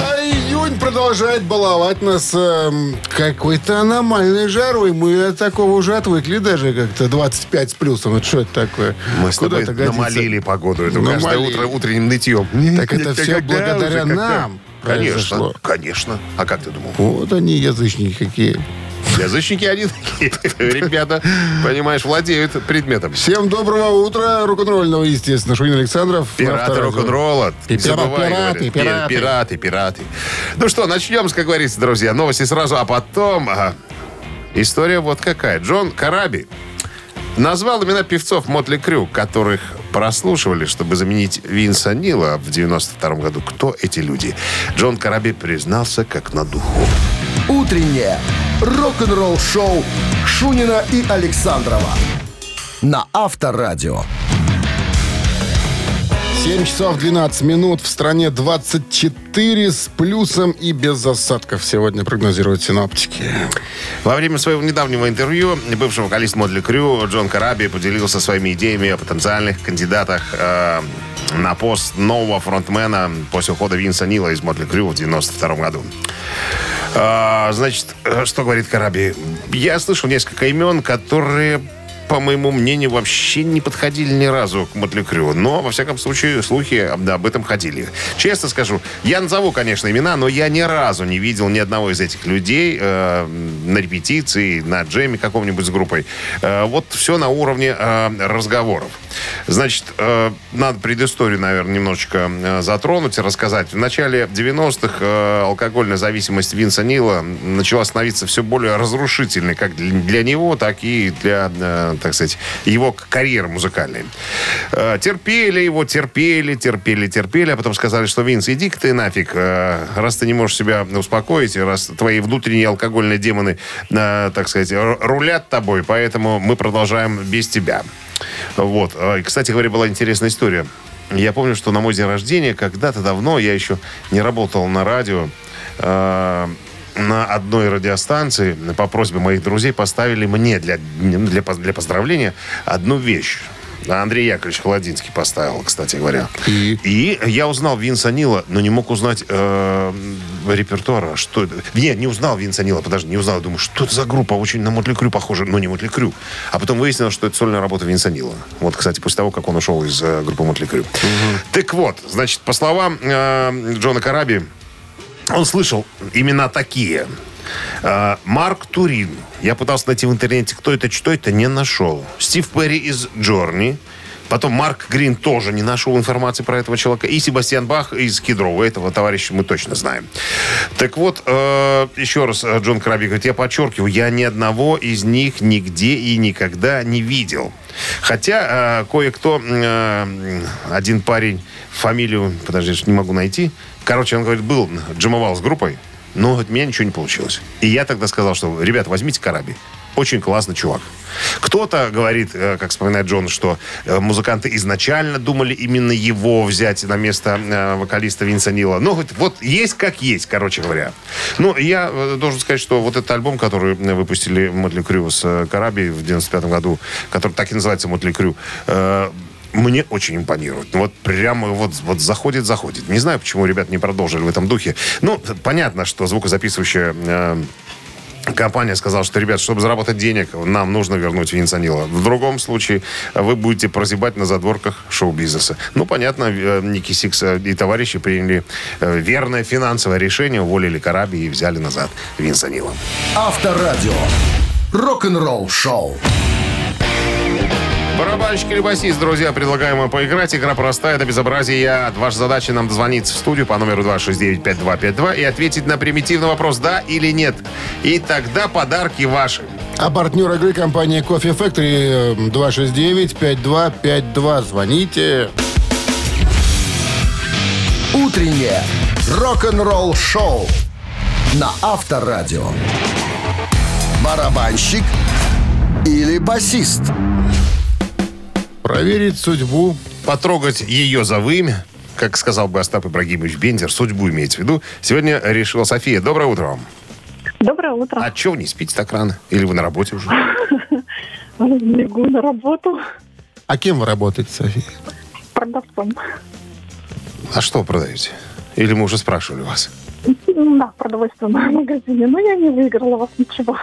А июнь продолжает баловать нас какой-то аномальной жарой. Мы от такого уже отвыкли даже как-то. 25 с плюсом. Это что это такое? Мы с тобой намолили погоду. Это каждое утро утренним нытьем. Так это все благодаря нам произошло. Конечно. А как ты думал? Вот они, язычники какие. Язычники они такие. Ребята, понимаешь, владеют предметом. Всем доброго утра. Рок-н-ролльного, естественно. Шунин Александров. Пираты рок-н-ролла. Пираты. Ну что, начнем, как говорится, друзья. Новости сразу, а потом... История вот какая. Джон Кораби назвал имена певцов Мотли Крю, которых прослушивали, чтобы заменить Винса Нила в 92 году. Кто эти люди? Джон Кораби признался как на духу. Утреннее рок-н-ролл-шоу Шунина и Александрова на Авторадио. 7 часов 12 минут. В стране 24 с плюсом и без осадков сегодня прогнозируют синоптики. Во время своего недавнего интервью бывший вокалист Мотли Крю Джон Кораби поделился своими идеями о потенциальных кандидатах на пост нового фронтмена после ухода Винса Нила из Мотли Крю в 92 году. Значит, что говорит Кораби? Я слышал несколько имен, которые, по моему мнению, вообще не подходили ни разу к Мотли Крю. Но, во всяком случае, слухи об этом ходили. Честно скажу, я назову, конечно, имена, но я ни разу не видел ни одного из этих людей на репетиции, на джеме каком-нибудь с группой. Вот все на уровне разговоров. Значит, надо предысторию, наверное, немножечко затронуть и рассказать. В начале 90-х алкогольная зависимость Винса Нила начала становиться все более разрушительной как для него, так и для... так сказать, его карьера музыкальная. Терпели его, терпели, а потом сказали, что Винс, иди-ка ты нафиг, раз ты не можешь себя успокоить, раз твои внутренние алкогольные демоны, так сказать, рулят тобой, поэтому мы продолжаем без тебя. Вот. Кстати говоря, была интересная история. Я помню, что на мой день рождения когда-то давно, я еще не работал на радио, на одной радиостанции по просьбе моих друзей поставили мне для поздравления одну вещь. Андрей Яковлевич Холодинский поставил, кстати говоря. И я узнал Винса Нила, но не мог узнать репертуара. Что это? Нет, не узнал Винса Нила, не узнал. Думаю, что это за группа? Очень на Мотли Крю похожа, но не Мотли Крю. А потом выяснилось, что это сольная работа Винса Нила. Вот, кстати, после того, как он ушел из группы Мотли Крю. Угу. Так вот, значит, по словам Джона Кораби, он слышал имена такие. Марк Турин. Я пытался найти в интернете, кто это, что это, не нашел. Стив Перри из Джорни. Потом Марк Грин тоже не нашел информации про этого человека. И Себастьян Бах из Кедрова. Этого товарища мы точно знаем. Так вот, еще раз Джон Кораби говорит, я подчеркиваю, я ни одного из них нигде и никогда не видел. Хотя кое-кто, один парень, фамилию, подожди, не могу найти. Короче, он говорит, был, джимовал с группой, но от меня ничего не получилось. И я тогда сказал, что, ребята, возьмите Кораби. Очень классный чувак. Кто-то говорит, как вспоминает Джон, что музыканты изначально думали именно его взять на место вокалиста Винса Нила. Ну, вот есть как есть, короче говоря. Ну, я должен сказать, что вот этот альбом, который выпустили Мотли Крю с Кораби в 95 году, который так и называется Мотли Крю, мне очень импонирует. Вот прямо вот заходит. Не знаю, почему ребята не продолжили в этом духе. Ну, понятно, что звукозаписывающая... компания сказала, что, ребят, чтобы заработать денег, нам нужно вернуть Винса Нила. В другом случае вы будете прозябать на задворках шоу-бизнеса. Ну, понятно, Ники Сикс и товарищи приняли верное финансовое решение, уволили Кораби и взяли назад Винса Нила. Авторадио. Рок-н-ролл шоу. Барабанщик или басист, друзья, предлагаем вам поиграть. Игра простая до безобразия. Ваша задача нам дозвониться в студию по номеру 269-5252 и ответить на примитивный вопрос «да» или «нет». И тогда подарки ваши. А партнер игры компания Coffee Factory 269-5252. Звоните. Утреннее рок-н-ролл шоу на Авторадио. Барабанщик или басист? Проверить судьбу, потрогать ее за вымя, как сказал бы Остап Ибрагимович Бендер, судьбу имеется в виду. Сегодня решила София. Доброе утро вам. Доброе утро. А чего вы не спите так рано? Или вы на работе уже? Бегу на работу. А кем вы работаете, София? Продавцом. А что продаете? Или мы уже спрашивали вас? Да, продовольствие в магазине. Но я не выиграла у вас ничего.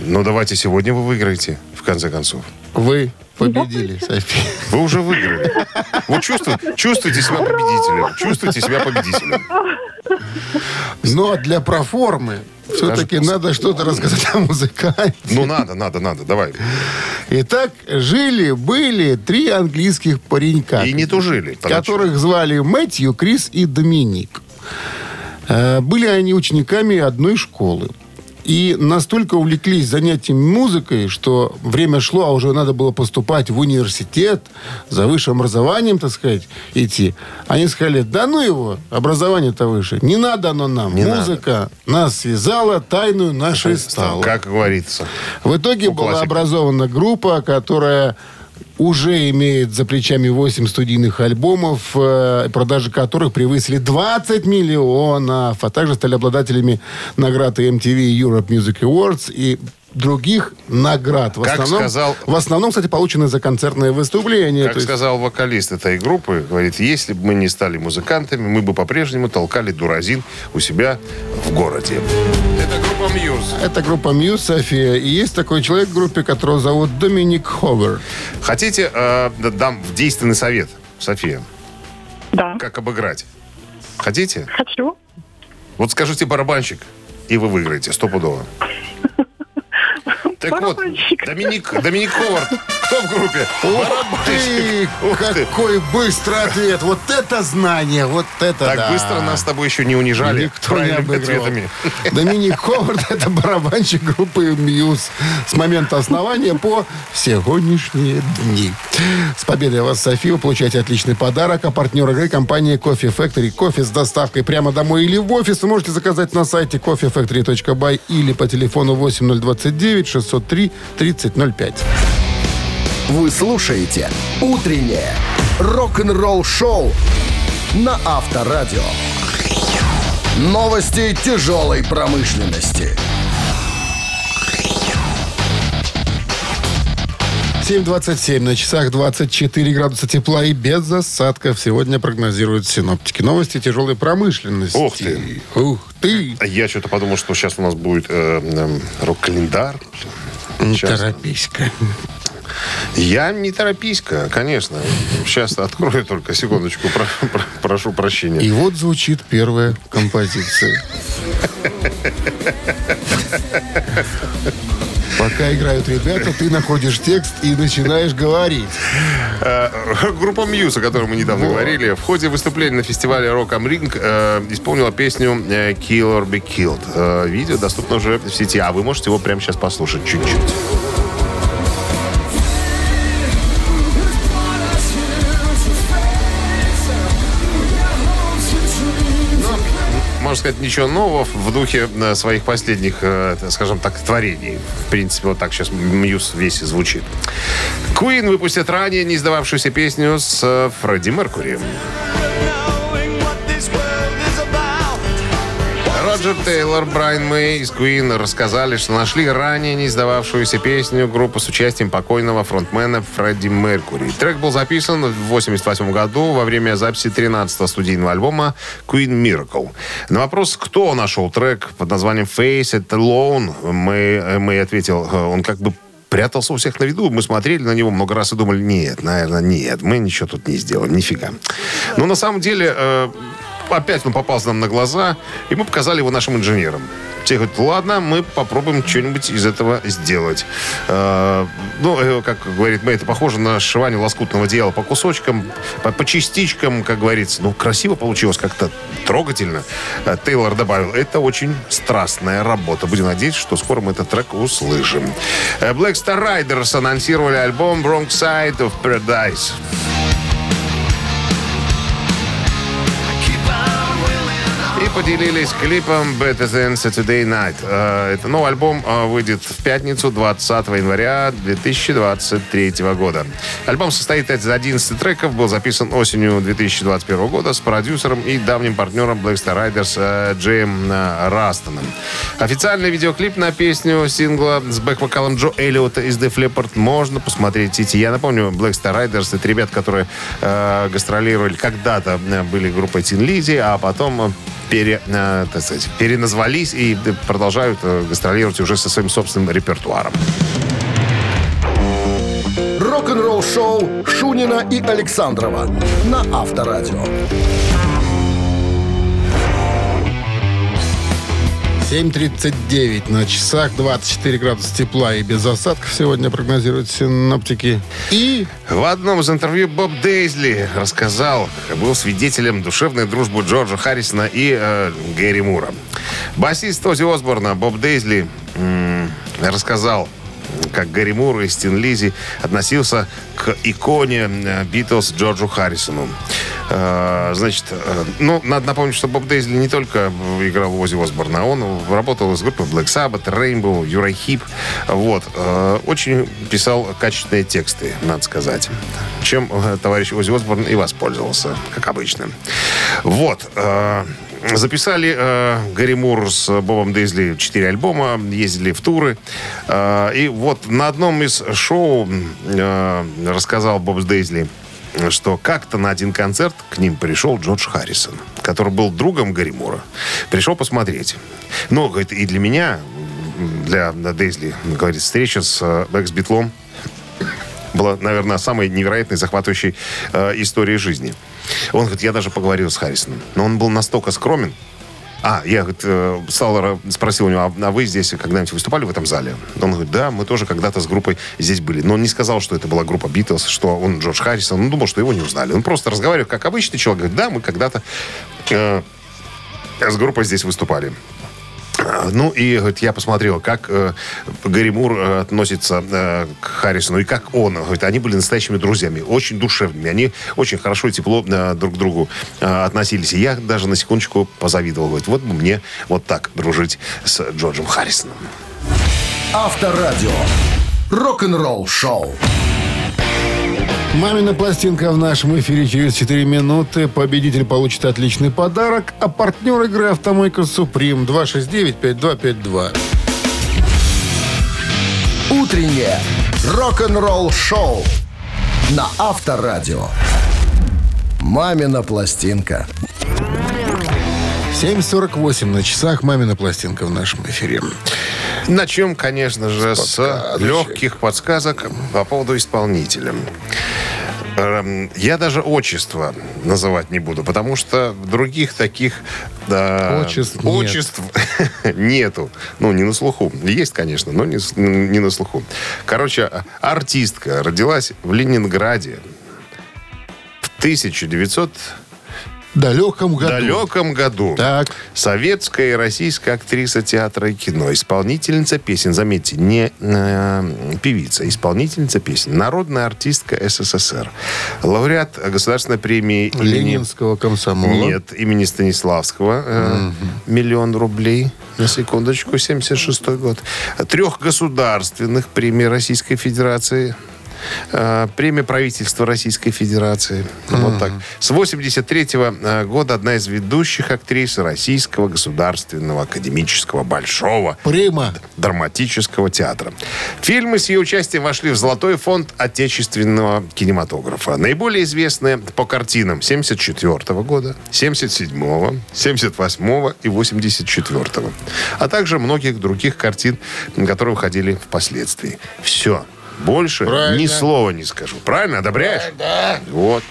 Ну, давайте сегодня вы выиграете, в конце концов. Вы победили, София. Вы уже выиграли. Вы чувствуете себя победителем. Чувствуете себя победителем. Но для проформы все-таки надо что-то рассказать о музыканте. Ну, надо. Давай. Итак, жили-были три английских паренька. И не тужили. Которых звали Мэтью, Крис и Доминик. Были они учениками одной школы. И настолько увлеклись занятиями музыкой, что время шло, а уже надо было поступать в университет, за высшим образованием, так сказать, идти. Они сказали, да ну его, образование-то выше. Не надо оно нам. Музыка нас связала, тайную нашей стала. Как говорится. В итоге была образована группа, которая уже имеет за плечами 8 студийных альбомов, продажи которых превысили 20 миллионов, а также стали обладателями награды MTV Europe Music Awards и других наград. В основном, кстати, получены за концертные выступления. Как сказал вокалист этой группы, говорит, если бы мы не стали музыкантами, мы бы по-прежнему толкали дуразин у себя в городе. Это группа Muse, София. И есть такой человек в группе, которого зовут Доминик Ховер. Хотите, дам действенный совет, София? Да. Как обыграть? Хотите? Хочу. Вот скажите барабанщик, и вы выиграете стопудово. Так барабанщик. Вот, Доминик Ховард. Кто в группе? Барабанщик. Какой быстрый ответ. Вот это знание, вот это так да. Так быстро нас с тобой еще не унижали. Никто не обыграл. Доминик Ховард – это барабанщик группы Muse. С момента основания по сегодняшние дни. С победой вас, София. Вы получаете отличный подарок. А партнер игры – компания Coffee Factory. Кофе с доставкой прямо домой или в офис. Вы можете заказать на сайте coffeefactory.by или по телефону 8029 603 3005. Вы слушаете «Утреннее рок-н-ролл-шоу» на Авторадио. Новости тяжелой промышленности. 7:27 на часах, 24 градуса тепла и без осадков. Сегодня прогнозируют синоптики. Новости тяжелой промышленности. Ух ты! Я что-то подумал, что сейчас у нас будет рок-календарь. Торопись-ка. Я не торопись-ка, конечно. Сейчас открою только секундочку. Прошу прощения. И вот звучит первая композиция. Пока играют ребята, ты находишь текст и начинаешь говорить. Группа Muse, о которой мы недавно говорили, в ходе выступления на фестивале Rock am Ring исполнила песню Kill or Be Killed. Видео доступно уже в сети, а вы можете его прямо сейчас послушать чуть-чуть. Можно сказать, ничего нового в духе своих последних, скажем так, творений. В принципе, вот так сейчас Muse весь и звучит. Queen выпустит ранее не издававшуюся песню с Фредди Меркури. Роджер Тейлор, Брайан Мэй из Queen рассказали, что нашли ранее не издававшуюся песню группы с участием покойного фронтмена Фредди Меркури. Трек был записан в 1988 году во время записи 13-го студийного альбома Queen Miracle. На вопрос, кто нашел трек под названием Face It Alone, Мэй ответил, он как бы прятался у всех на виду. Мы смотрели на него много раз и думали, нет, мы ничего тут не сделаем, нифига. Но на самом деле... Опять он попался нам на глаза, и мы показали его нашим инженерам. Те говорят, ладно, мы попробуем что-нибудь из этого сделать. Ну, как говорит Мэй, это похоже на сшивание лоскутного одеяла по кусочкам, по частичкам, как говорится. Ну, красиво получилось, как-то трогательно. Тейлор добавил, это очень страстная работа. Будем надеяться, что скоро мы этот трек услышим. Black Star Riders анонсировали альбом Wrong Side of Paradise. поделились клипом Better Than Saturday Night. Это новый альбом выйдет в пятницу, 20 января 2023 года. Альбом состоит из 11 треков, был записан осенью 2021 года с продюсером и давним партнером Black Star Riders Джейм Растоном. Официальный видеоклип на песню сингла с бэк-вокалом Джо Эллиота из Def Leppard можно посмотреть в сети. Я напомню, Black Star Riders — это ребят, которые гастролировали, когда-то были группой Тин Лизи, а потом переназвались и продолжают гастролировать уже со своим собственным репертуаром. Рок-н-ролл шоу Шунина и Александрова на Авторадио. 7:39 на часах, 24 градуса тепла и без осадков сегодня прогнозируют синоптики. И в одном из интервью Боб Дейзли рассказал, как был свидетелем душевной дружбы Джорджа Харрисона и Гэри Мура. Басист Оззи Осборна Боб Дейзли рассказал, как Гэри Мур и Стин Лизи относился к иконе Битлз Джорджу Харрисону. Значит, ну, надо напомнить, что Боб Дейзли не только играл в Оззи Осборна, он работал с группой Black Sabbath, Rainbow, Юрай Хип. Вот. Очень писал качественные тексты, надо сказать. Чем товарищ Оззи Осборн и воспользовался, как обычно. Вот. Записали Гэри Мур с Бобом Дейзли 4 альбома, ездили в туры. И вот на одном из шоу рассказал Боб Дейзли, что как-то на один концерт к ним пришел Джордж Харрисон, который был другом Гэри Мура. Пришел посмотреть. Ну, говорит, и для меня, для Дейзли, говорит, встреча с экс-битлом была, наверное, самой невероятной, захватывающей историей жизни. Он говорит, я даже поговорил с Харрисоном, но он был настолько скромен. Я говорит, спросил у него, а вы здесь когда-нибудь выступали в этом зале? Он говорит, да, мы тоже когда-то с группой здесь были. Но он не сказал, что это была группа Битлз, что он Джордж Харрисон. Он думал, что его не узнали. Он просто разговаривал, как обычный человек. Говорит, да, мы когда-то с группой здесь выступали. Ну, и говорит, я посмотрел, как Гэри Мур относится к Харрисону, и как он. Говорит, они были настоящими друзьями, очень душевными. Они очень хорошо и тепло друг к другу относились. И я даже на секундочку позавидовал. Говорит, вот бы мне вот так дружить с Джорджем Харрисоном. Авторадио. Рок-н-ролл шоу. «Мамина пластинка» в нашем эфире через 4 минуты. Победитель получит отличный подарок. А партнер игры — «Автомойка Суприм». 269-5252. Утреннее рок-н-ролл-шоу на Авторадио. «Мамина пластинка». 7:48 на часах. «Мамина пластинка» в нашем эфире. Начнем, конечно же, с легких подсказок по поводу исполнителя. Я даже отчество называть не буду, потому что других таких отчеств нету. Ну, не на слуху. Есть, конечно, но не на слуху. Короче, артистка родилась в Ленинграде в 1900 далеком году. Так. Советская и российская актриса театра и кино. Исполнительница песен. Заметьте, не певица. Исполнительница песен. Народная артистка СССР. Лауреат Государственной премии Ленинского комсомола. Нет, имени Станиславского. $1 миллион рублей. На секундочку. 76-й год. 3 государственных премий Российской Федерации. Премия правительства Российской Федерации. Вот так. С 1983 года одна из ведущих актрис Российского государственного академического большого драматического театра. Фильмы с ее участием вошли в золотой фонд отечественного кинематографа. Наиболее известные по картинам 1974 года, 1977, 1978 и 1984. А также многих других картин, которые выходили впоследствии. Все. Больше правильно. Ни слова не скажу. Правильно? Одобряешь? Да. Вот.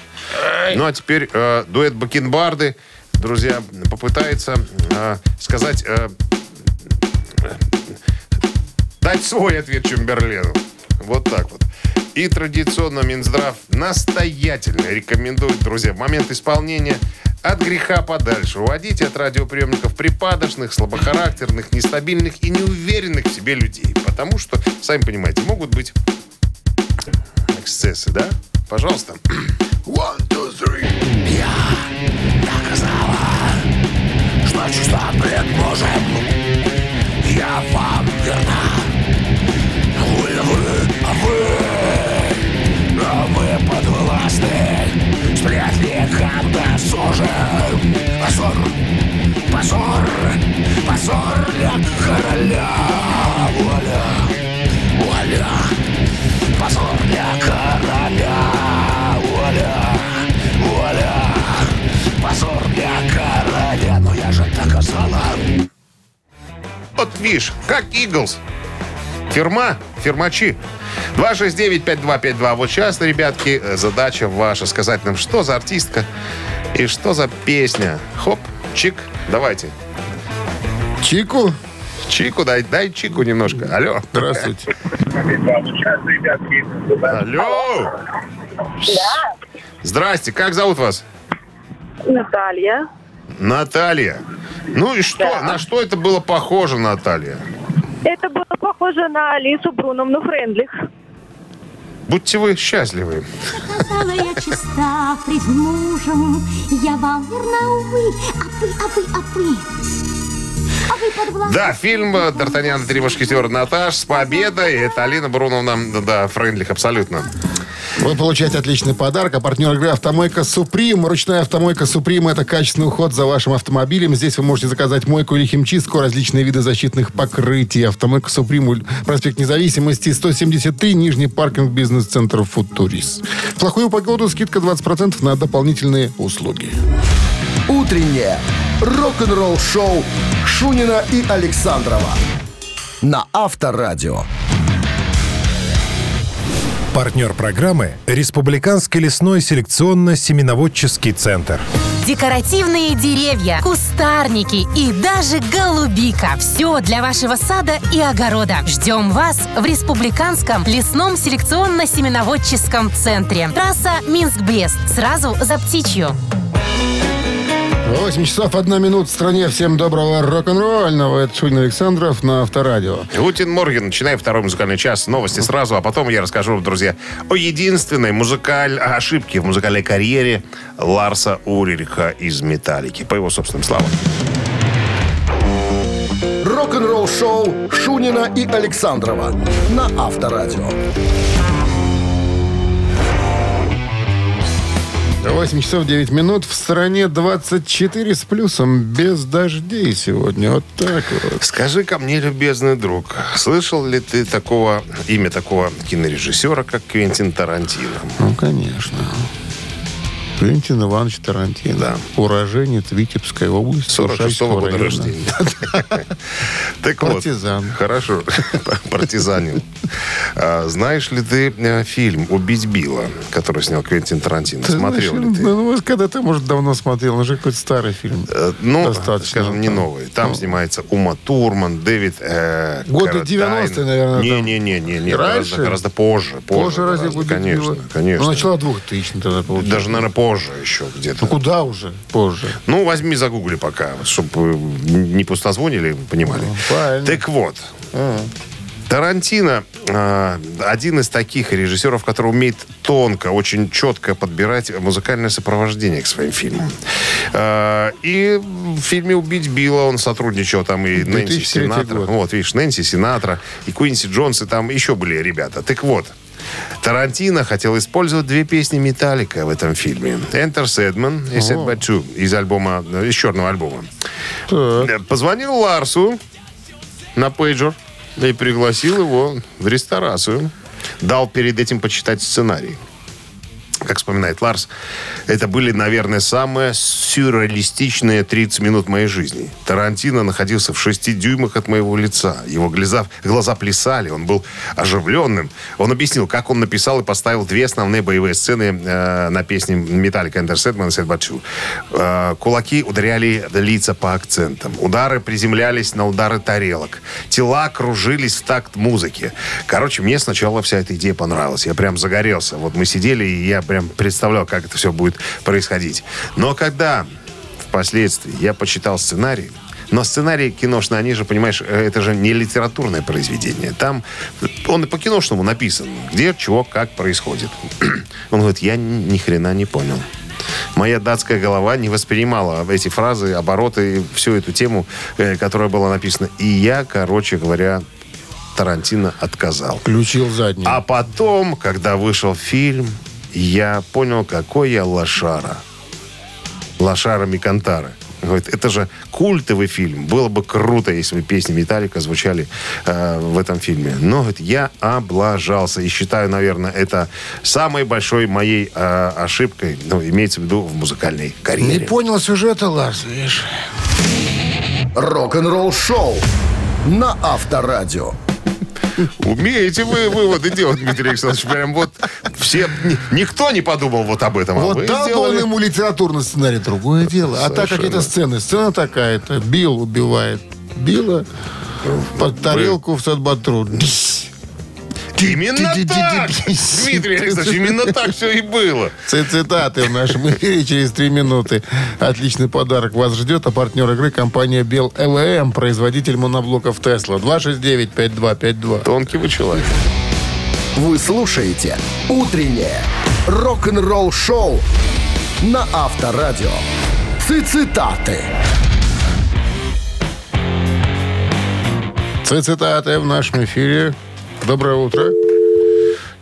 Ну, а теперь дуэт Бакенбарды, друзья, попытается сказать... дать свой ответ Чемберлену. Вот так вот. И традиционно Минздрав настоятельно рекомендует, друзья, в момент исполнения от греха подальше уводите от радиоприемников припадочных, слабохарактерных, нестабильных и неуверенных в себе людей. Потому что, сами понимаете, могут быть эксцессы, да? Пожалуйста. 1, 2, 3. Я доказала, что Точно предположим, я вам верна. Вы, но вы подвластны сплетникам досужим. Позор, позор, позор для короля. Вуаля, вуаля, позор для короля. Вуаля, вуаля, позор для короля. Но я же так ослала. Вот видишь, как Иглс. Фирма, фирмачи. 269-5252. Вот сейчас, ребятки, задача ваша. Сказать нам, что за артистка и что за песня. Хоп, чик, давайте. Чику? Чику, дай чику немножко. Алло. Здравствуйте. Алло. Да. Здрасте, как зовут вас? Наталья. Наталья. Ну и что, да. На что это было похоже, Наталья? Это было похоже на Алису Бруновну Френдлих. Будьте вы счастливы. Сказала я чиста пред мужем, я вам верна, увы, а вы. Да, фильм «Д'Артаньян и три мушкетера». Наташ, с победой. Это Алина Бруновна, да, Френдлих, абсолютно. Вы получаете отличный подарок. А партнер игры «Автомойка Суприм». Ручная «Автомойка Суприм» – это качественный уход за вашим автомобилем. Здесь вы можете заказать мойку или химчистку, различные виды защитных покрытий. «Автомойка Суприм», проспект Независимости, 173, Нижний паркинг, бизнес-центр «Футурис». В плохую погоду скидка 20% на дополнительные услуги. Утреннее рок-н-ролл-шоу Шунина и Александрова на Авторадио. Партнер программы «Республиканский лесной селекционно-семеноводческий центр». Декоративные деревья, кустарники и даже голубика. Все для вашего сада и огорода. Ждем вас в Республиканском лесном селекционно-семеноводческом центре. Трасса Минск-Брест. Сразу за Птичью. 8:01 в стране. Всем доброго рок-н-ролльного. Это Шунин Александров на Авторадио. Гутен Морген. Начинаем второй музыкальный час. Новости сразу, а потом я расскажу, друзья, о единственной ошибке в музыкальной карьере Ларса Ульриха из «Металлики». По его собственным словам. Рок-н-ролл шоу Шунина и Александрова на Авторадио. 8:09 В стране 24 с плюсом. Без дождей сегодня. Вот так вот. Скажи ко мне, любезный друг, слышал ли ты имя такого кинорежиссера, как Квентин Тарантино? Ну, конечно. Квентин Иванович Тарантино. Да. Уроженец Витебской области. 46-го года рождения. Так вот. Партизан. Хорошо. Партизанин. Знаешь ли ты фильм «Убить Билла», который снял Квентин Тарантино? Смотрел ли ты? Ну, когда-то, может, давно смотрел. Он же какой-то старый фильм. Ну, скажем, не новый. Там снимается Ума Турман, Дэвид Карадайн. Годы 90-е, наверное. Не. Гораздо позже. Позже разве «Убить Билла»? Конечно. Ну, начало 2000-х тогда получилось. Даже, наверное, позже еще где-то. Ну, куда уже? Позже. Ну, возьми, загугли пока, чтобы не пустозвонили, понимали. Правильно. Так вот. Тарантино один из таких режиссеров, который умеет тонко, очень четко подбирать музыкальное сопровождение к своим фильмам. И в фильме «Убить Билла» он сотрудничал там и Нэнси Синатра. Вот, видишь, Нэнси Синатра, и Куинси Джонс, и там еще были ребята. Так вот. Тарантино хотел использовать две песни «Металлика» в этом фильме. «Enter Sandman» и «Sad by Two» из черного альбома. Позвонил Ларсу на пейджер и пригласил его в ресторацию. Дал перед этим почитать сценарий. Как вспоминает Ларс, это были, наверное, самые сюрреалистичные 30 минут моей жизни. Тарантино находился в 6 дюймах от моего лица. Его глаза плясали, он был оживленным. Он объяснил, как он написал и поставил две основные боевые сцены на песне «Металлика» «Enter Sandman» и «Sad But True». Кулаки ударяли лица по акцентам. Удары приземлялись на удары тарелок. Тела кружились в такт музыки. Короче, мне сначала вся эта идея понравилась. Я прям загорелся. Вот мы сидели, и я прям представлял, как это все будет происходить. Но когда впоследствии я почитал сценарий, но сценарии киношные, они же, понимаешь, это же не литературное произведение. Там он и по-киношному написан, где, чего, как происходит. Он говорит, я ни хрена не понял. Моя датская голова не воспринимала эти фразы, обороты, всю эту тему, которая была написана. И я, короче говоря, Тарантино отказал. Включил заднюю. А потом, когда вышел фильм, я понял, какой я лошара. Лошара Микантары. Говорит, это же культовый фильм. Было бы круто, если бы песни Металлика звучали в этом фильме. Но говорит, я облажался. И считаю, наверное, это самой большой моей ошибкой, ну, имеется в виду в музыкальной карьере. Не понял сюжета, Ларс, видишь. Рок-н-ролл шоу на Авторадио. Умеете вы выводы делать, Дмитрий Александрович. Прям вот все... Никто не подумал вот об этом. Вот дал он ему литературный сценарий. Другое дело. А так какие-то сцены. Сцена такая-то. Билл убивает Билла под тарелку в Садбатру. Именно так, Дмитрий Александрович, именно так все и было. Цитаты в нашем эфире через 3 минуты. Отличный подарок вас ждет. А партнер игры — компания Bell ЛМ, производитель моноблоков Tesla. 269-5252. Тонкий вы человек. Вы слушаете «Утреннее рок-н-ролл-шоу» на Авторадио. Цитаты. Цитаты в нашем эфире. Доброе утро.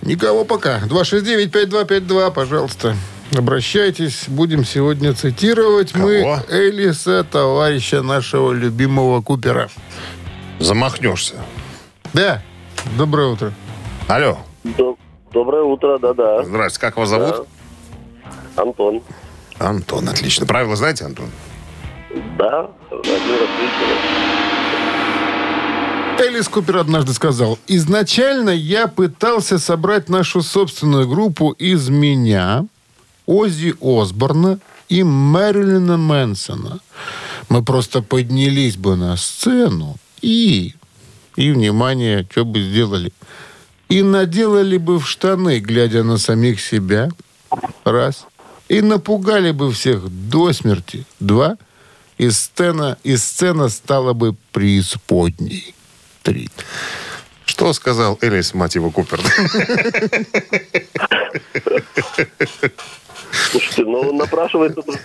Никого пока. 269-5252, пожалуйста. Обращайтесь. Будем сегодня цитировать мы Элиса, товарища нашего любимого Купера. Замахнешься. Да. Доброе утро. Алло. Доброе утро, да-да. Здравствуйте. Как вас зовут? Да. Антон. Антон, отлично. Правила знаете, Антон? Да. Элис Купер однажды сказал: «Изначально я пытался собрать нашу собственную группу из меня, Оззи Осборна и Мэрилина Мэнсона. Мы просто поднялись бы на сцену и внимание, что бы сделали. И наделали бы в штаны, глядя на самих себя. Раз. И напугали бы всех до смерти. Два. И сцена стала бы преисподней». 3. Что сказал Элис, мать его, Купер? Слушайте, ну он напрашивается только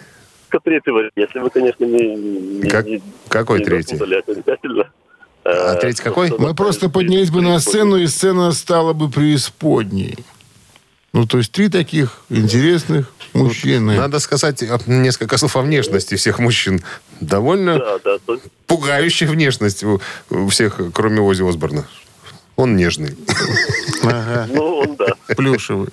третий вариант. Если вы, конечно, не... Какой третий? А третий какой? Мы просто поднялись бы на сцену, и сцена стала бы преисподней. Ну, то есть 3 таких интересных мужчины. Надо сказать несколько слов о внешности всех мужчин. Довольно пугающая внешность у всех, кроме Оззи Осборна. Он нежный. Ага. Ну, он, да. Плюшевый.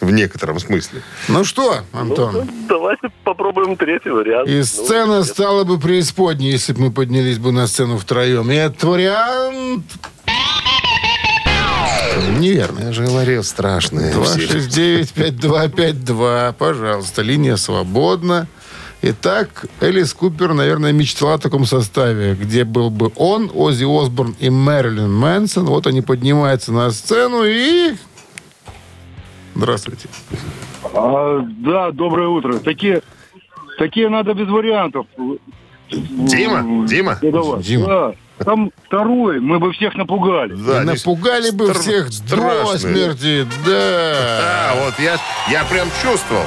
В некотором смысле. Ну что, Антон? Ну, давайте попробуем третий вариант. И сцена стала бы преисподней, если бы мы поднялись бы на сцену втроем. И этот вариант... Неверно. Я же говорил, страшное. 269-5252. Пожалуйста, линия свободна. Итак, Элис Купер, наверное, мечтала о таком составе, где был бы он, Оззи Осборн и Мэрилин Мэнсон. Вот они поднимаются на сцену и... Здравствуйте. Да, доброе утро. Такие надо без вариантов. Дима? Дима. Да. Там 2, мы бы всех напугали. Да, напугали бы всех страшные. До смерти, да. Да, вот я прям чувствовал.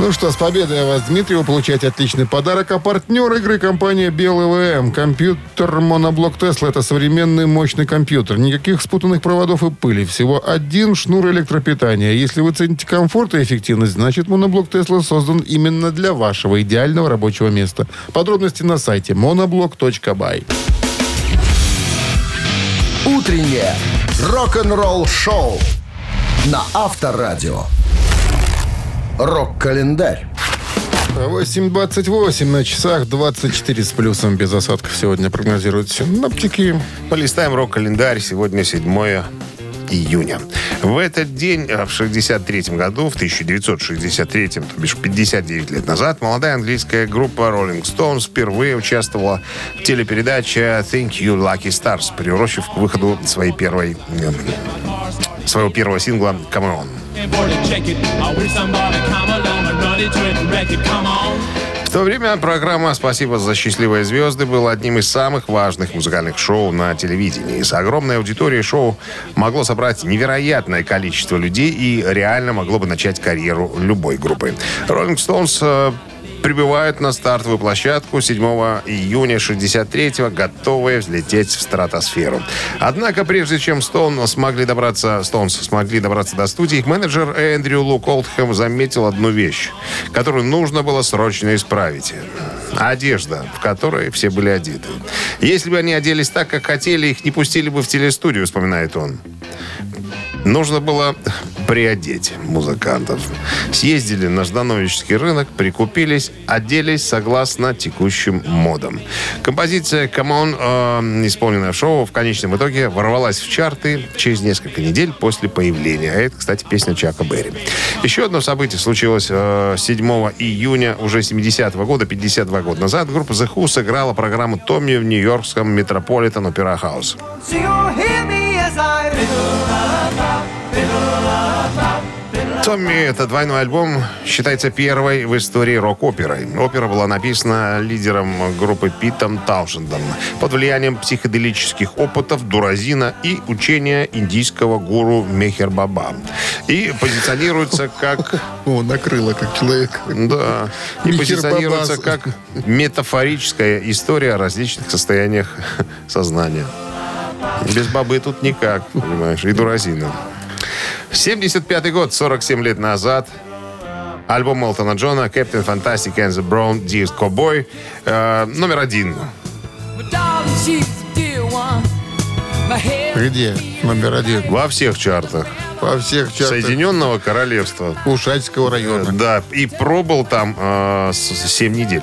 Ну что, с победой вас, Дмитрий. Вы получаете отличный подарок. А партнер игры — компания Bell ЛМ. Компьютер моноблок Tesla — это современный мощный компьютер. Никаких спутанных проводов и пыли. Всего 1 шнур электропитания. Если вы цените комфорт и эффективность, значит моноблок Tesla создан именно для вашего идеального рабочего места. Подробности на сайте monoblock.by. Утреннее рок-н-ролл-шоу на Авторадио. Рок-календарь. 8:28 на часах, 24 с плюсом, без осадков сегодня прогнозируют синоптики. Полистаем рок-календарь. Сегодня 7 июня. В этот день, в 1963 году, в 1963, то бишь 59 лет назад, молодая английская группа Rolling Stones впервые участвовала в телепередаче Think You Lucky Stars, приурочив к выходу своего первого сингла «Come On». В В то время программа «Спасибо за счастливые звезды» была одним из самых важных музыкальных шоу на телевидении. С огромной аудиторией шоу могло собрать невероятное количество людей и реально могло бы начать карьеру любой группы. Rolling Stones прибывают на стартовую площадку 7 июня 1963-го, готовые взлететь в стратосферу. Однако, прежде чем Stones смогли добраться до студии, их менеджер Эндрю Лу Колдхэм заметил одну вещь, которую нужно было срочно исправить. Одежда, в которой все были одеты. Если бы они оделись так, как хотели, их не пустили бы в телестудию, вспоминает он. Нужно было приодеть музыкантов. Съездили на Ждановический рынок, прикупились, оделись согласно текущим модам. Композиция «Come On», исполненная в шоу, в конечном итоге ворвалась в чарты через несколько недель после появления. А это, кстати, песня Чака Берри. Еще одно событие случилось 7 июня уже 70-го года, 52 года назад. Группа The Who сыграла программу «Томми» в нью-йоркском Метрополитен Опера Хаус. «Томми» — это двойной альбом, считается первой в истории рок-оперой. Опера была написана лидером группы Питом Таушендом под влиянием психоделических опытов Дуразина и учения индийского гуру Мехер Баба. И позиционируется как... О, накрыло как человек. Да. И позиционируется как метафорическая история о различных состояниях сознания. Без бабы тут никак, понимаешь, и дуразина. 75-й год, 47 лет назад. Альбом Элтона Джона «Captain Fantastic and the Brown Disc Cowboy» номер 1. Где номер 1? Во всех чартах. Соединенного Королевства. Ушачского района. Да, и пробыл там 7 недель.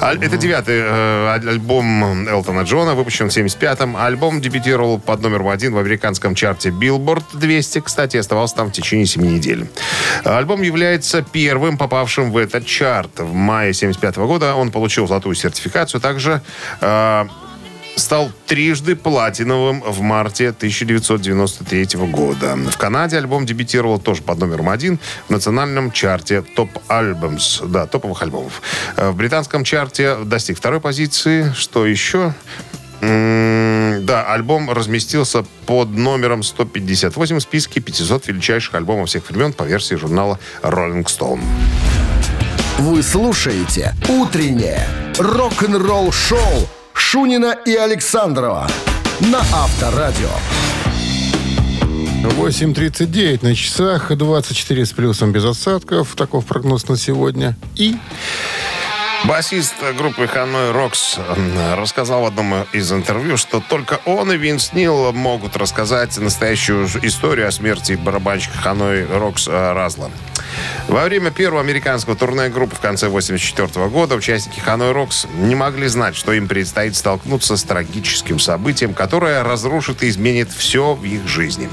Это 9-й альбом Элтона Джона, выпущен в 1975-м. Альбом дебютировал под номером 1 в американском чарте Billboard 200. Кстати, оставался там в течение 7 недель. Альбом является первым попавшим в этот чарт. В мае 1975 года он получил золотую сертификацию. Также... стал трижды платиновым в марте 1993 года. В Канаде альбом дебютировал тоже под номером 1 в национальном чарте топовых альбомов. В британском чарте достиг второй позиции. Что еще? Да, альбом разместился под номером 158 в списке 500 величайших альбомов всех времен по версии журнала Rolling Stone. Вы слушаете «Утреннее рок-н-ролл-шоу» Шунина и Александрова на Авторадио. 8:39 на часах, 24 с плюсом без осадков. Таков прогноз на сегодня. И... басист группы Hanoi Rocks рассказал в одном из интервью, что только он и Винс Нил могут рассказать настоящую историю о смерти барабанщика Hanoi Rocks Разла. Во время первого американского турне группы в конце 1984 года участники Hanoi Rocks не могли знать, что им предстоит столкнуться с трагическим событием, которое разрушит и изменит все в их жизни.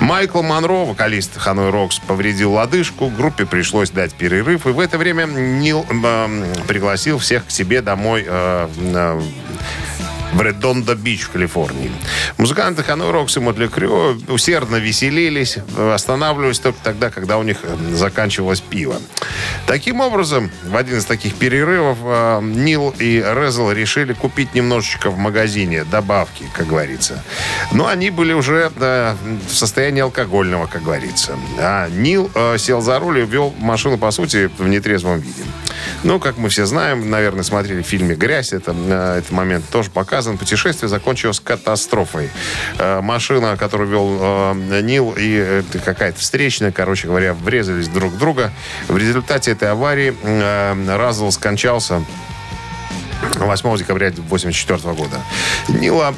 Майкл Монро, вокалист Hanoi Rocks, повредил лодыжку, группе пришлось дать перерыв, и в это время Нил пригласил всех к себе домой в Редондо-Бич в Калифорнии. Музыканты Hanoi Rocks и Mötley Crüe усердно веселились, останавливались только тогда, когда у них заканчивалось пиво. Таким образом, в один из таких перерывов Нил и Резл решили купить немножечко в магазине добавки, как говорится. Но они были уже в состоянии алкогольного, как говорится. А Нил сел за руль и вел машину, по сути, в нетрезвом виде. Ну, как мы все знаем, наверное, смотрели в фильме «Грязь», этот момент тоже показан. Путешествие закончилось катастрофой. Машина, которую вел Нил, и какая-то встречная, короче говоря, врезались друг в друга. В результате этой аварии Разл скончался 8 декабря 1984 года. Нила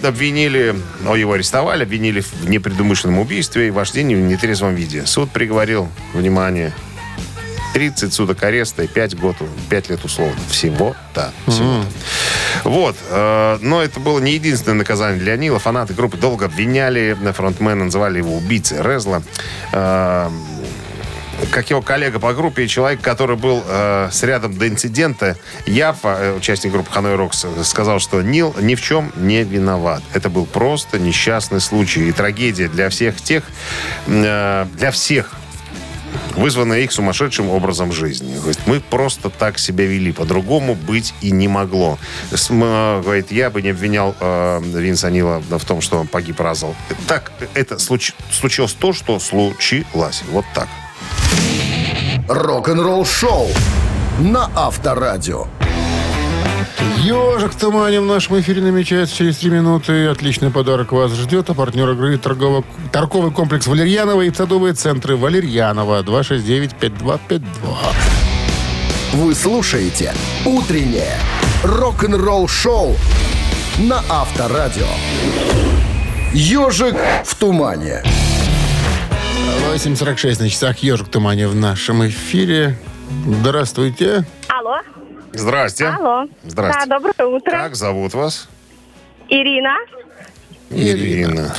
его арестовали, обвинили в непредумышленном убийстве и вождении в нетрезвом виде. Суд приговорил, внимание, 30 суток ареста и 5 лет условно. Всего-то. Вот. Но это было не единственное наказание для Нила. Фанаты группы долго обвиняли фронтмена, называли его убийцей Резла. Как его коллега по группе и человек, который был с рядом до инцидента, Яффа, участник группы Hanoi Rocks, сказал, что Нил ни в чем не виноват. Это был просто несчастный случай и трагедия для всех вызванная их сумасшедшим образом жизни. Говорит, мы просто так себя вели, по-другому быть и не могло. Говорит, я бы не обвинял Винса Нила в том, что он погиб Разл. Так, это случилось то, что случилось. Вот так. Рок-н-ролл шоу на Авторадио. «Ежик в тумане» в нашем эфире намечается через 3 минуты. Отличный подарок вас ждет. А партнер игры — торговый комплекс «Валерьянова» и садовые центры «Валерьянова». 269-5252. Вы слушаете «Утреннее рок-н-ролл-шоу» на Авторадио. «Ежик в тумане». 8:46 на часах. «Ежик в тумане» в нашем эфире. Здравствуйте. Алло. Здрасте. Алло. Здрасте. Да, доброе утро. Как зовут вас? Ирина. Ирина.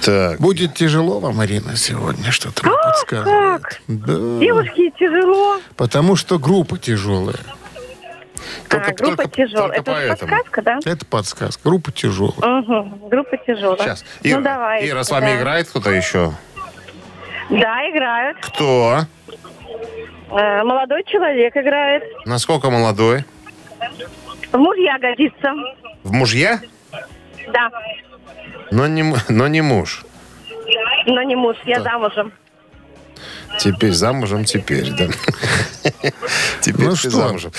Так. Будет тяжело вам, Ирина, сегодня, что-то мне подсказывает. Как? Да. Девушке тяжело. Потому что группа тяжелая. Группа тяжелая. Это подсказка, да? Это подсказка. Группа тяжелая. Угу. Группа тяжелая. Сейчас. Ира, ну, давай. Ира, с вами играет кто-то еще? Да, играют. Кто? Молодой человек играет. Насколько молодой? В мужья годится. В мужья? Да. Но не муж. Но не муж, я замужем. Теперь замужем, да. Теперь ты замужем.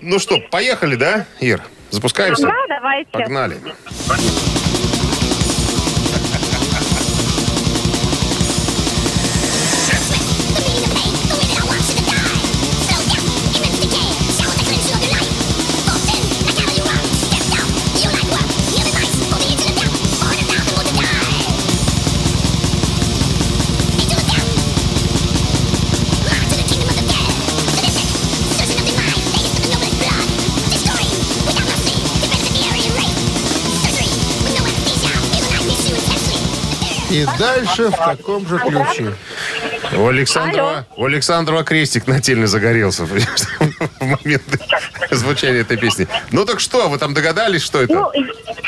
Ну что, поехали, да, Ир? Запускаемся? Да, давайте. Погнали. И дальше в таком же ключе. У Александрова крестик нательно загорелся в момент звучания этой песни. Ну так что, вы там догадались, что это?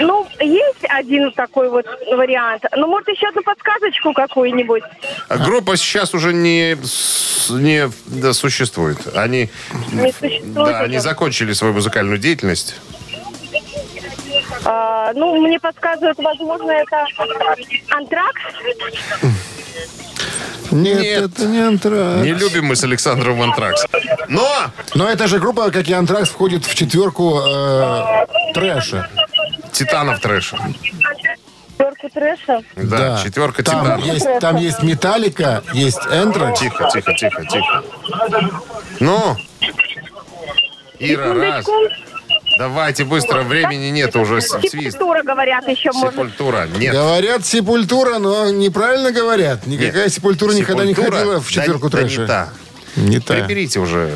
Ну, есть один такой вот вариант. Ну, может, еще одну подсказочку какую-нибудь. Группа сейчас уже не существует. Они, не существует, да, они закончили свою музыкальную деятельность. Ну, мне подсказывают, возможно, это «Антракс». Нет, это не «Антракс». Не любим мы с Александром «Антракс». Но это же группа, как и «Антракс», входит в четверку трэша. Титанов трэша. Четверку трэша? Да, четверка титанов. Там есть «Металлика», есть «Энтракс». Тихо. Ну, Ира, раз. Давайте быстро, времени нет уже. Сепультура, говорят, еще можно. Сепультура, нет. Говорят, сепультура, но неправильно говорят. Никакая сепультура никогда не ходила в четверку трэша. Не та. Приберите уже.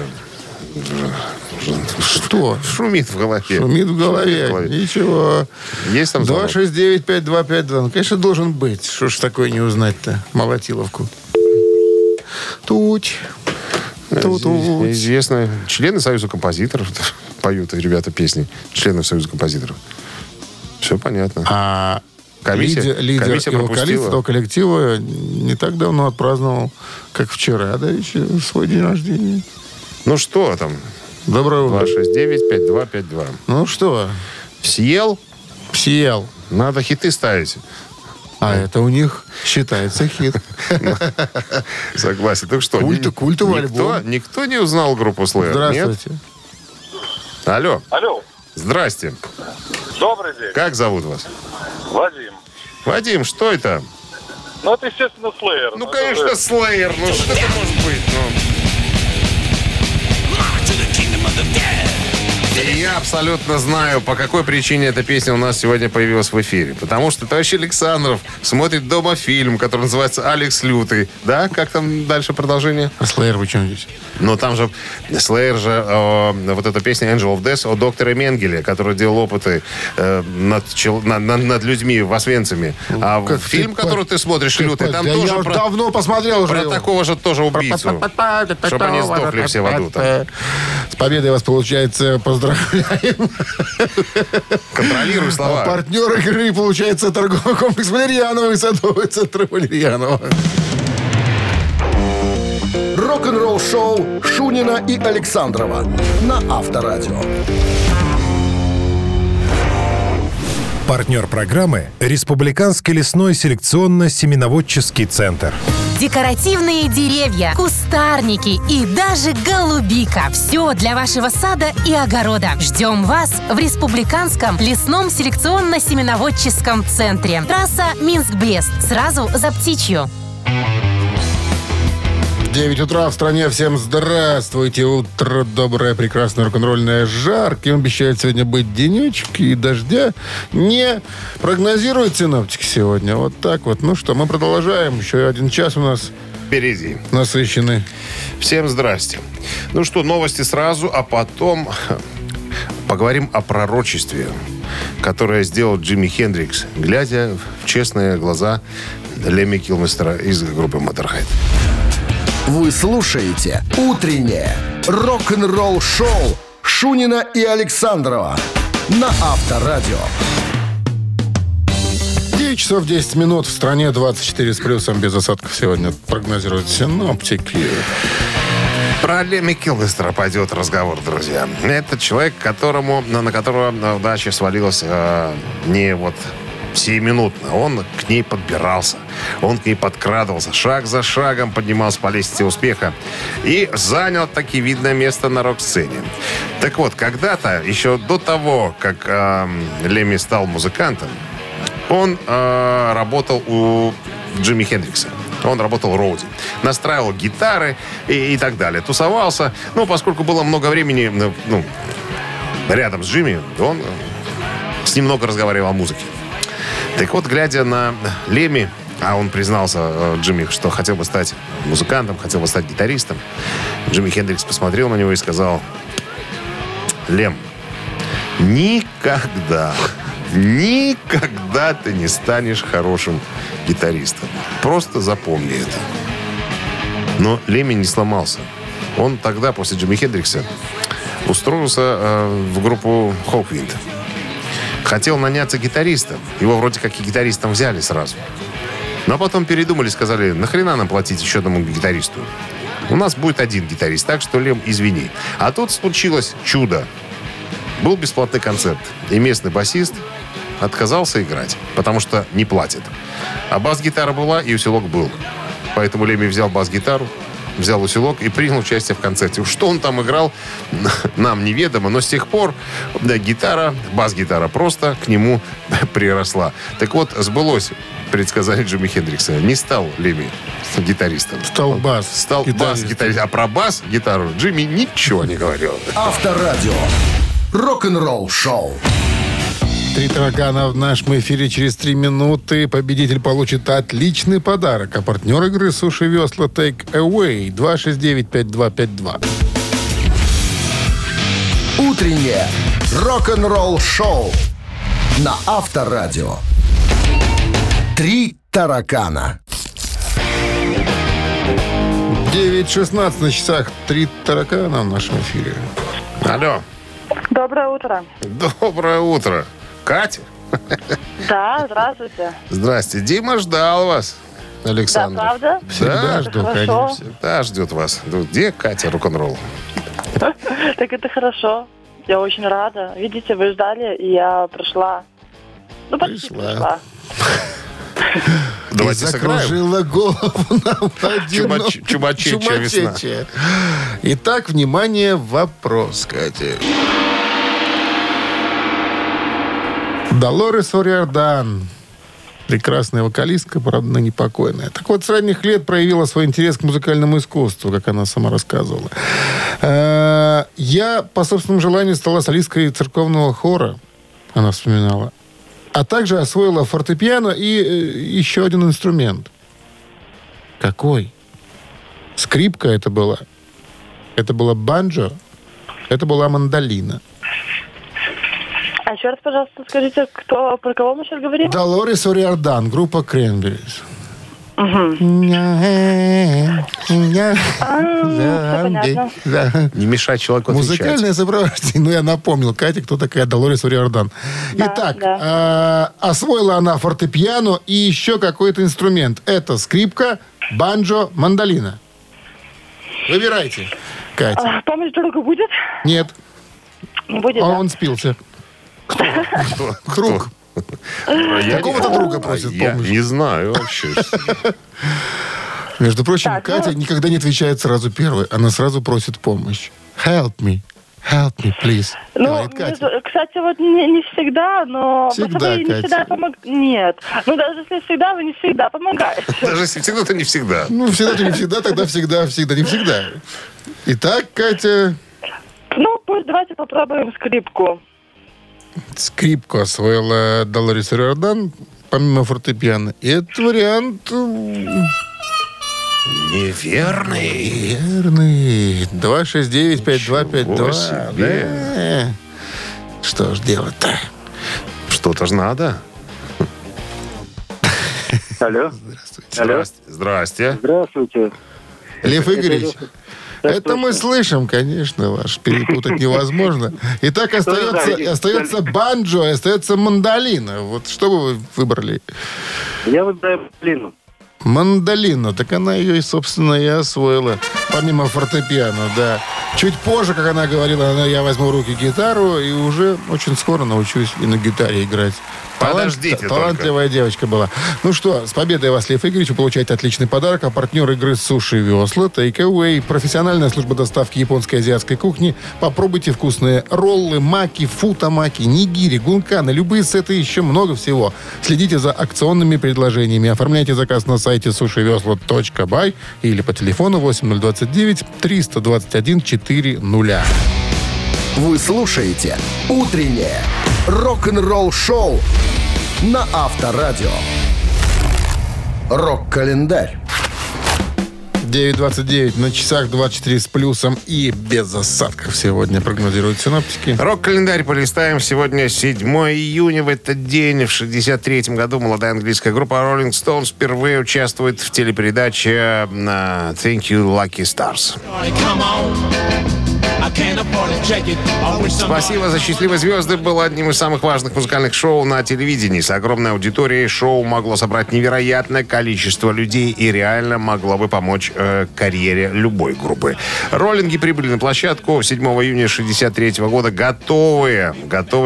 Что? Шумит в голове. Ничего. Есть там 269-5252. Ну, конечно, должен быть. Что ж такое не узнать-то? Молотиловку. Тут. Известно. Члены Союза композиторов поют, ребята, песни. Членов Союза композиторов. Все понятно. А комиссия и вокалист этого коллектива не так давно отпраздновал, как вчера, да, еще свой день рождения. Ну что там? Доброе утро. 269-5252. Ну что? Съел. Надо хиты ставить. А это у них считается хит. Согласен. Так что, культовый альбом. Никто не узнал группу Slayer? Здравствуйте. Нет? Алло. Здрасте. Добрый день. Как зовут вас? Вадим. Вадим, что это? Ну, это, естественно, Slayer. Ну, конечно, Slayer. Ну, что это может быть? Я абсолютно знаю, по какой причине эта песня у нас сегодня появилась в эфире. Потому что товарищ Александров смотрит дома фильм, который называется «Алекс Лютый». Да? Как там дальше продолжение? А Slayer вы чем здесь? Ну, там же Slayer же вот эта песня «Angel of Death» о докторе Менгеле, который делал опыты над людьми в Освенциме. А как фильм, который ты смотришь, «Лютый», там тоже... Я давно посмотрел. Про такого же тоже убийцу. Чтобы они сдохли все в аду. С победой вас, получается, поздравляю. Контролируй слова. А партнер игры, получается, торговый комплекс «Валерьянова» и садовые центры «Валерьянова». рок-н-ролл шоу Шунина и Александрова на Авторадио. Партнер программы – Республиканский лесной селекционно-семеноводческий центр. Декоративные деревья, кустарники и даже голубика – все для вашего сада и огорода. Ждем вас в Республиканском лесном селекционно-семеноводческом центре. Трасса Минск-Брест. Сразу за Птичью. 9 утра в стране. Всем здравствуйте. Утро доброе, прекрасное, рок-н-ролльное, жаркое. Обещает сегодня быть денечек и дождя. Не прогнозируют синоптики сегодня. Вот так вот. Ну что, мы продолжаем. Еще один час у нас впереди. Насыщенный. Всем здрасте. Ну что, новости сразу, а потом поговорим о пророчестве, которое сделал Джимми Хендрикс, глядя в честные глаза Лемми Килмистера из группы Motorhead. Вы слушаете «Утреннее рок-н-ролл-шоу» Шунина и Александрова на Авторадио. 9 часов 10 минут. В стране 24 с плюсом. Без осадков сегодня прогнозируют синоптики. Про Лемми Килмистера пойдет разговор, друзья. Это человек, на которого на удаче свалилась сиюминутно. Он к ней подбирался. Он к ней подкрадывался. Шаг за шагом поднимался по лестнице успеха. И занял таки видное место на рок-сцене. Так вот, когда-то, еще до того, как Лемми стал музыкантом, он работал у Джимми Хендрикса. Он работал роуди. Настраивал гитары и так далее. Тусовался. Ну, поскольку было много времени рядом с Джимми, он с ним много разговаривал о музыке. Так вот, глядя на Лемми, а он признался Джимми, что хотел бы стать музыкантом, хотел бы стать гитаристом, Джимми Хендрикс посмотрел на него и сказал: «Лем, никогда ты не станешь хорошим гитаристом. Просто запомни это». Но Лемми не сломался. Он тогда, после Джимми Хендрикса, устроился в группу Hawkwind. Хотел наняться гитаристом. Его вроде как и гитаристом взяли сразу. Но потом передумали, сказали: нахрена нам платить еще одному гитаристу? У нас будет один гитарист, так что, Лем, извини. А тут случилось чудо. Был бесплатный концерт. И местный басист отказался играть, потому что не платит. А бас-гитара была, и усилок был. Поэтому Лемми взял бас-гитару, взял усилок и принял участие в концерте. Что он там играл, нам неведомо, но с тех пор бас-гитара просто к нему приросла. Так вот, сбылось предсказание Джимми Хендрикса. Не стал Лемми гитаристом. Стал бас-гитаристом. А про бас-гитару Джимми ничего не говорил. Авторадио. Рок-н-ролл шоу. Три таракана в нашем эфире через 3 минуты. Победитель получит отличный подарок. А партнер игры — суши-весла Take Away. 269-5252. Утреннее рок-н-ролл шоу на Авторадио. Три таракана. 9:16 на часах. Три таракана в нашем эфире. Алло. Доброе утро. Доброе утро. Катя? Да, здравствуйте. Здрасте. Дима ждал вас, Александр. Да, правда? Всегда жду, конечно. Всегда ждет вас. Где Катя рок-н-ролл? Так это хорошо. Я очень рада. Видите, вы ждали, и я пришла. Ну, почти пришла. И закружила голову нам Чумачечья весна. Итак, внимание, вопрос, Катя. Долорес Ориордан. Прекрасная вокалистка, правда, ныне покойная. Так вот, с ранних лет проявила свой интерес к музыкальному искусству, как она сама рассказывала. «Я по собственному желанию стала солисткой церковного хора», она вспоминала. «А также освоила фортепиано и еще один инструмент». Какой? Скрипка это была. Это была банджо. Это была мандолина. А еще раз, пожалуйста, скажите, про кого мы сейчас говорим? Долорес Ориордан, группа Кренберис. Не мешай человеку отвечать. Музыкальное сопровождение. Ну, я напомнил Кате, кто такая Долорес Ориордан. Итак, освоила она фортепиано и еще какой-то инструмент. Это скрипка, банджо, мандолина. Выбирайте, Катя. Помощь друга будет? Нет. Не будет, а да? Он спился. Кто? Друг. Какого-то друга просит помощь. Не знаю вообще. Между прочим, так, Катя никогда не отвечает сразу первой. Она сразу просит помощь. Help me. Help me, please. Ну, кстати, вот не всегда, но... Всегда, вы не всегда Нет. Ну, даже если всегда, вы не всегда помогаете. Даже если всегда, то не всегда. Ну, всегда, то не всегда, тогда всегда, всегда, не всегда. Итак, Катя... Ну, пусть давайте попробуем скрипку. Скрипку освоила Долорес Риордан, помимо фортепиано. И этот вариант... Неверный. Неверный. 269-5252. Да. Что ж делать-то? Что-то ж надо. Алло. Здравствуйте. Алло. Здрасте. Здравствуйте. Лев Игоревич, это мы слышим, конечно, ваш перепутать невозможно. Итак, остается банджо, остается мандолина. Вот что бы вы выбрали? Я выбираю мандолину. Мандолина. Так она ее, собственно, и освоила. Помимо фортепиано, да. Чуть позже, как она говорила, я возьму в руки гитару и уже очень скоро научусь и на гитаре играть. Подождите. Талантливая девочка была. Ну что, с победой вас, Лев Игоревич. Вы получаете отличный подарок. А партнер игры «Суши Весла», «Тейкэуэй», профессиональная служба доставки японской и азиатской кухни. Попробуйте вкусные роллы, маки, футамаки, нигири, гунканы, любые сеты и еще много всего. Следите за акционными предложениями. Оформляйте заказ на сайте сушивесла.бай или по телефону 8029-321-400. Вы слушаете «Утреннее рок-н-ролл-шоу» на Авторадио. Рок-календарь. 9.29 на часах, 24 с плюсом и без осадков сегодня прогнозируют синоптики. Рок-календарь полистаем. Сегодня 7 июня. В этот день, в 1963 году, молодая английская группа Rolling Stones впервые участвует в телепередаче «Thank You, Lucky Stars». «Спасибо за счастливые звезды» было одним из самых важных музыкальных шоу на телевидении. С огромной аудиторией шоу могло собрать невероятное количество людей и реально могло бы помочь карьере любой группы. Роллинги прибыли на площадку 7 июня 1963 года, готовые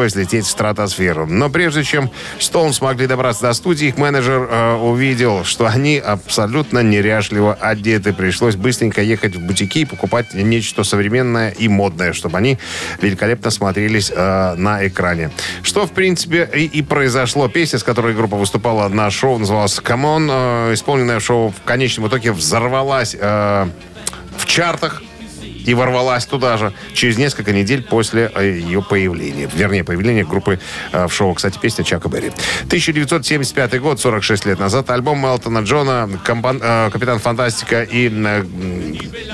взлететь в стратосферу. Но прежде чем Стоун смогли добраться до студии, их менеджер увидел, что они абсолютно неряшливо одеты. Пришлось быстренько ехать в бутики и покупать нечто современное и модное, чтобы они великолепно смотрелись на экране. Что, в принципе, и произошло. Песня, с которой группа выступала на шоу, называлась «Come On». Исполненная шоу в конечном итоге взорвалась в чартах и ворвалась туда же через несколько недель после ее появления. Вернее, появления группы в шоу. Кстати, песня Чака Берри. 1975 год, 46 лет назад. Альбом Элтона Джона «Капитан Фантастика» и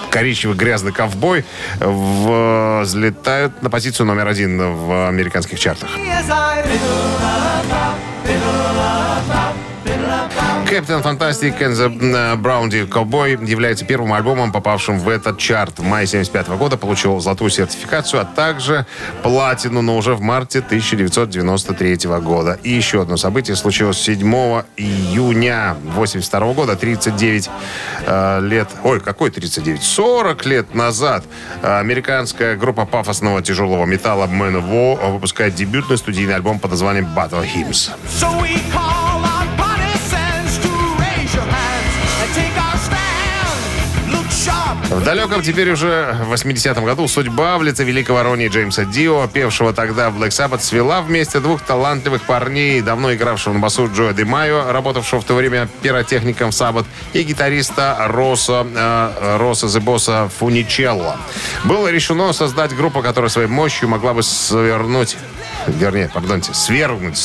«Коричневый грязный ковбой» взлетают на позицию номер 1 в американских чартах. «Капитан Фантастик and the Brown Deer Cowboy» является первым альбомом, попавшим в этот чарт. В мае 1975 года получил золотую сертификацию, а также платину, но уже в марте 1993 года. И еще одно событие случилось 7 июня 1982 года, 40 лет назад американская группа пафосного тяжелого металла Man of War выпускает дебютный студийный альбом под названием «Battle Hymns». В далеком, теперь уже 80-м году, судьба в лице великого Ронни Джеймса Дио, певшего тогда в Black Sabbath, свела вместе двух талантливых парней, давно игравшего на басу Джо Ди Майо, работавшего в то время пиротехником в Sabbath, и гитариста Росса Зе Босса Фуничелло. Было решено создать группу, которая своей мощью могла бы свергнуть с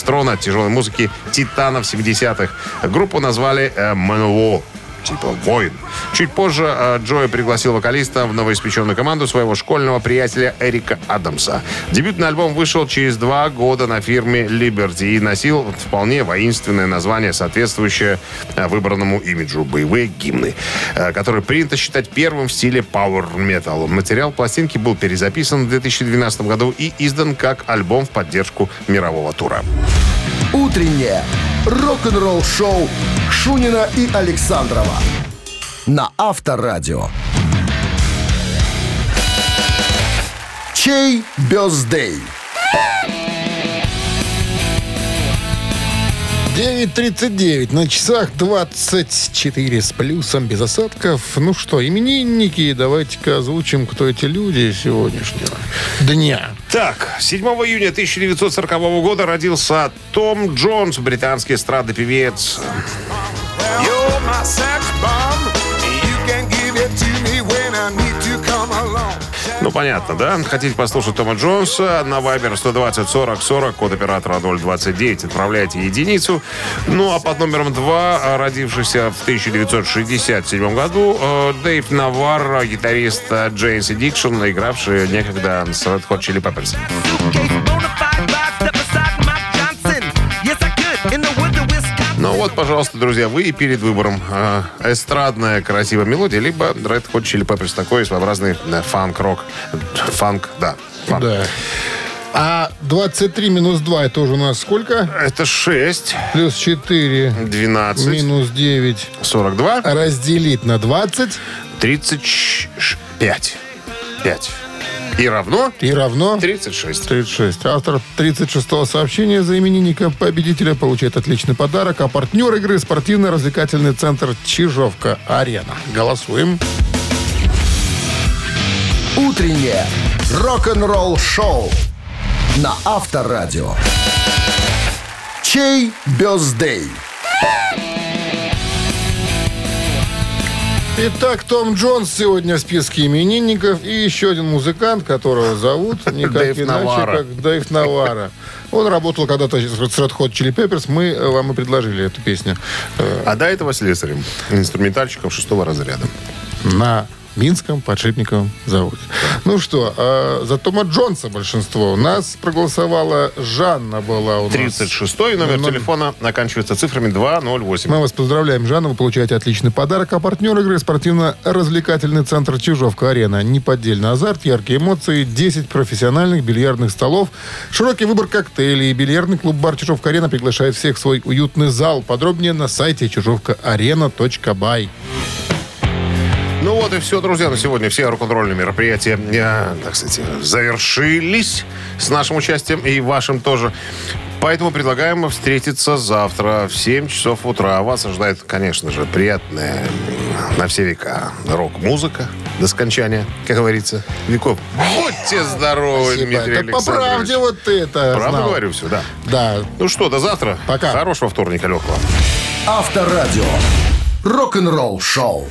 трона тяжелой музыки титанов 70-х. Группу назвали «Manowar». Типа «Воин». Чуть позже Джой пригласил вокалиста в новоиспеченную команду своего школьного приятеля Эрика Адамса. Дебютный альбом вышел через 2 года на фирме Liberty и носил вполне воинственное название, соответствующее выбранному имиджу — «Боевые гимны», который принято считать первым в стиле пауэр-метал. Материал пластинки был перезаписан в 2012 году и издан как альбом в поддержку мирового тура. Утреннее рок-н-ролл-шоу Шунина и Александрова на Авторадио. Чей бёздей? 9:39 на часах, 24 с плюсом, без осадков. Ну что, именинники, давайте-ка озвучим, кто эти люди сегодняшнего дня. Так, 7 июня 1940 года родился Том Джонс, британский эстрадопевец. Ну, понятно, да? Хотите послушать Тома Джонса? На Viber 120-40-40, код оператора 029, отправляйте единицу. Ну, а под номером 2, родившийся в 1967 году, Дэйв Наварро, гитарист Jane's Addiction, игравший некогда с Red Hot Chili Peppers. Ну вот, пожалуйста, друзья, вы и перед выбором. Эстрадная красивая мелодия, либо Red Hot Chili Peppers, такой своеобразный фанк-рок. Фанк, да. Фанк. Да. А 23 минус 2, это уже у нас сколько? Это 6. Плюс 4. 12. Минус 9. 42. Разделить на 20. 35. 5. И равно 36. 36. Автор 36-го сообщения за именинника победителя получает отличный подарок. А партнер игры — спортивно-развлекательный центр «Чижовка-Арена». Голосуем. Утреннее рок-н-ролл-шоу на Авторадио. Чей бёздей? Итак, Том Джонс сегодня в списке именинников. И еще один музыкант, которого зовут никак иначе, как Дэйв Наварро. Он работал когда-то с Red Hot Chili Peppers. Мы вам и предложили эту песню. А до этого слесарем, инструментальщиком 6-го разряда. На Минском подшипниковом заводе. Ну что, за Тома Джонса большинство у нас проголосовала. Жанна была у нас. 36-й номер телефона оканчивается цифрами 208. Мы вас поздравляем, Жанна. Вы получаете отличный подарок. А партнер игры — спортивно-развлекательный центр «Чижовка-Арена». Неподдельный азарт, яркие эмоции, 10 профессиональных бильярдных столов, широкий выбор коктейлей. Бильярдный клуб-бар «Чижовка-Арена» приглашает всех в свой уютный зал. Подробнее на сайте чижовка-арена.бай. Ну вот и все, друзья, на сегодня все рок-н-ролльные мероприятия, так сказать, завершились с нашим участием и вашим тоже. Поэтому предлагаем встретиться завтра в 7 часов утра. Вас ожидает, конечно же, приятная на все века рок-музыка до скончания, как говорится, веков. Будьте здоровы, спасибо, Дмитрий Александрович. По правде вот ты это правду знал. Говорю все, да. Да. Ну что, до завтра. Пока. Хорошего вторника легкого. Авторадио. Рок-н-ролл шоу.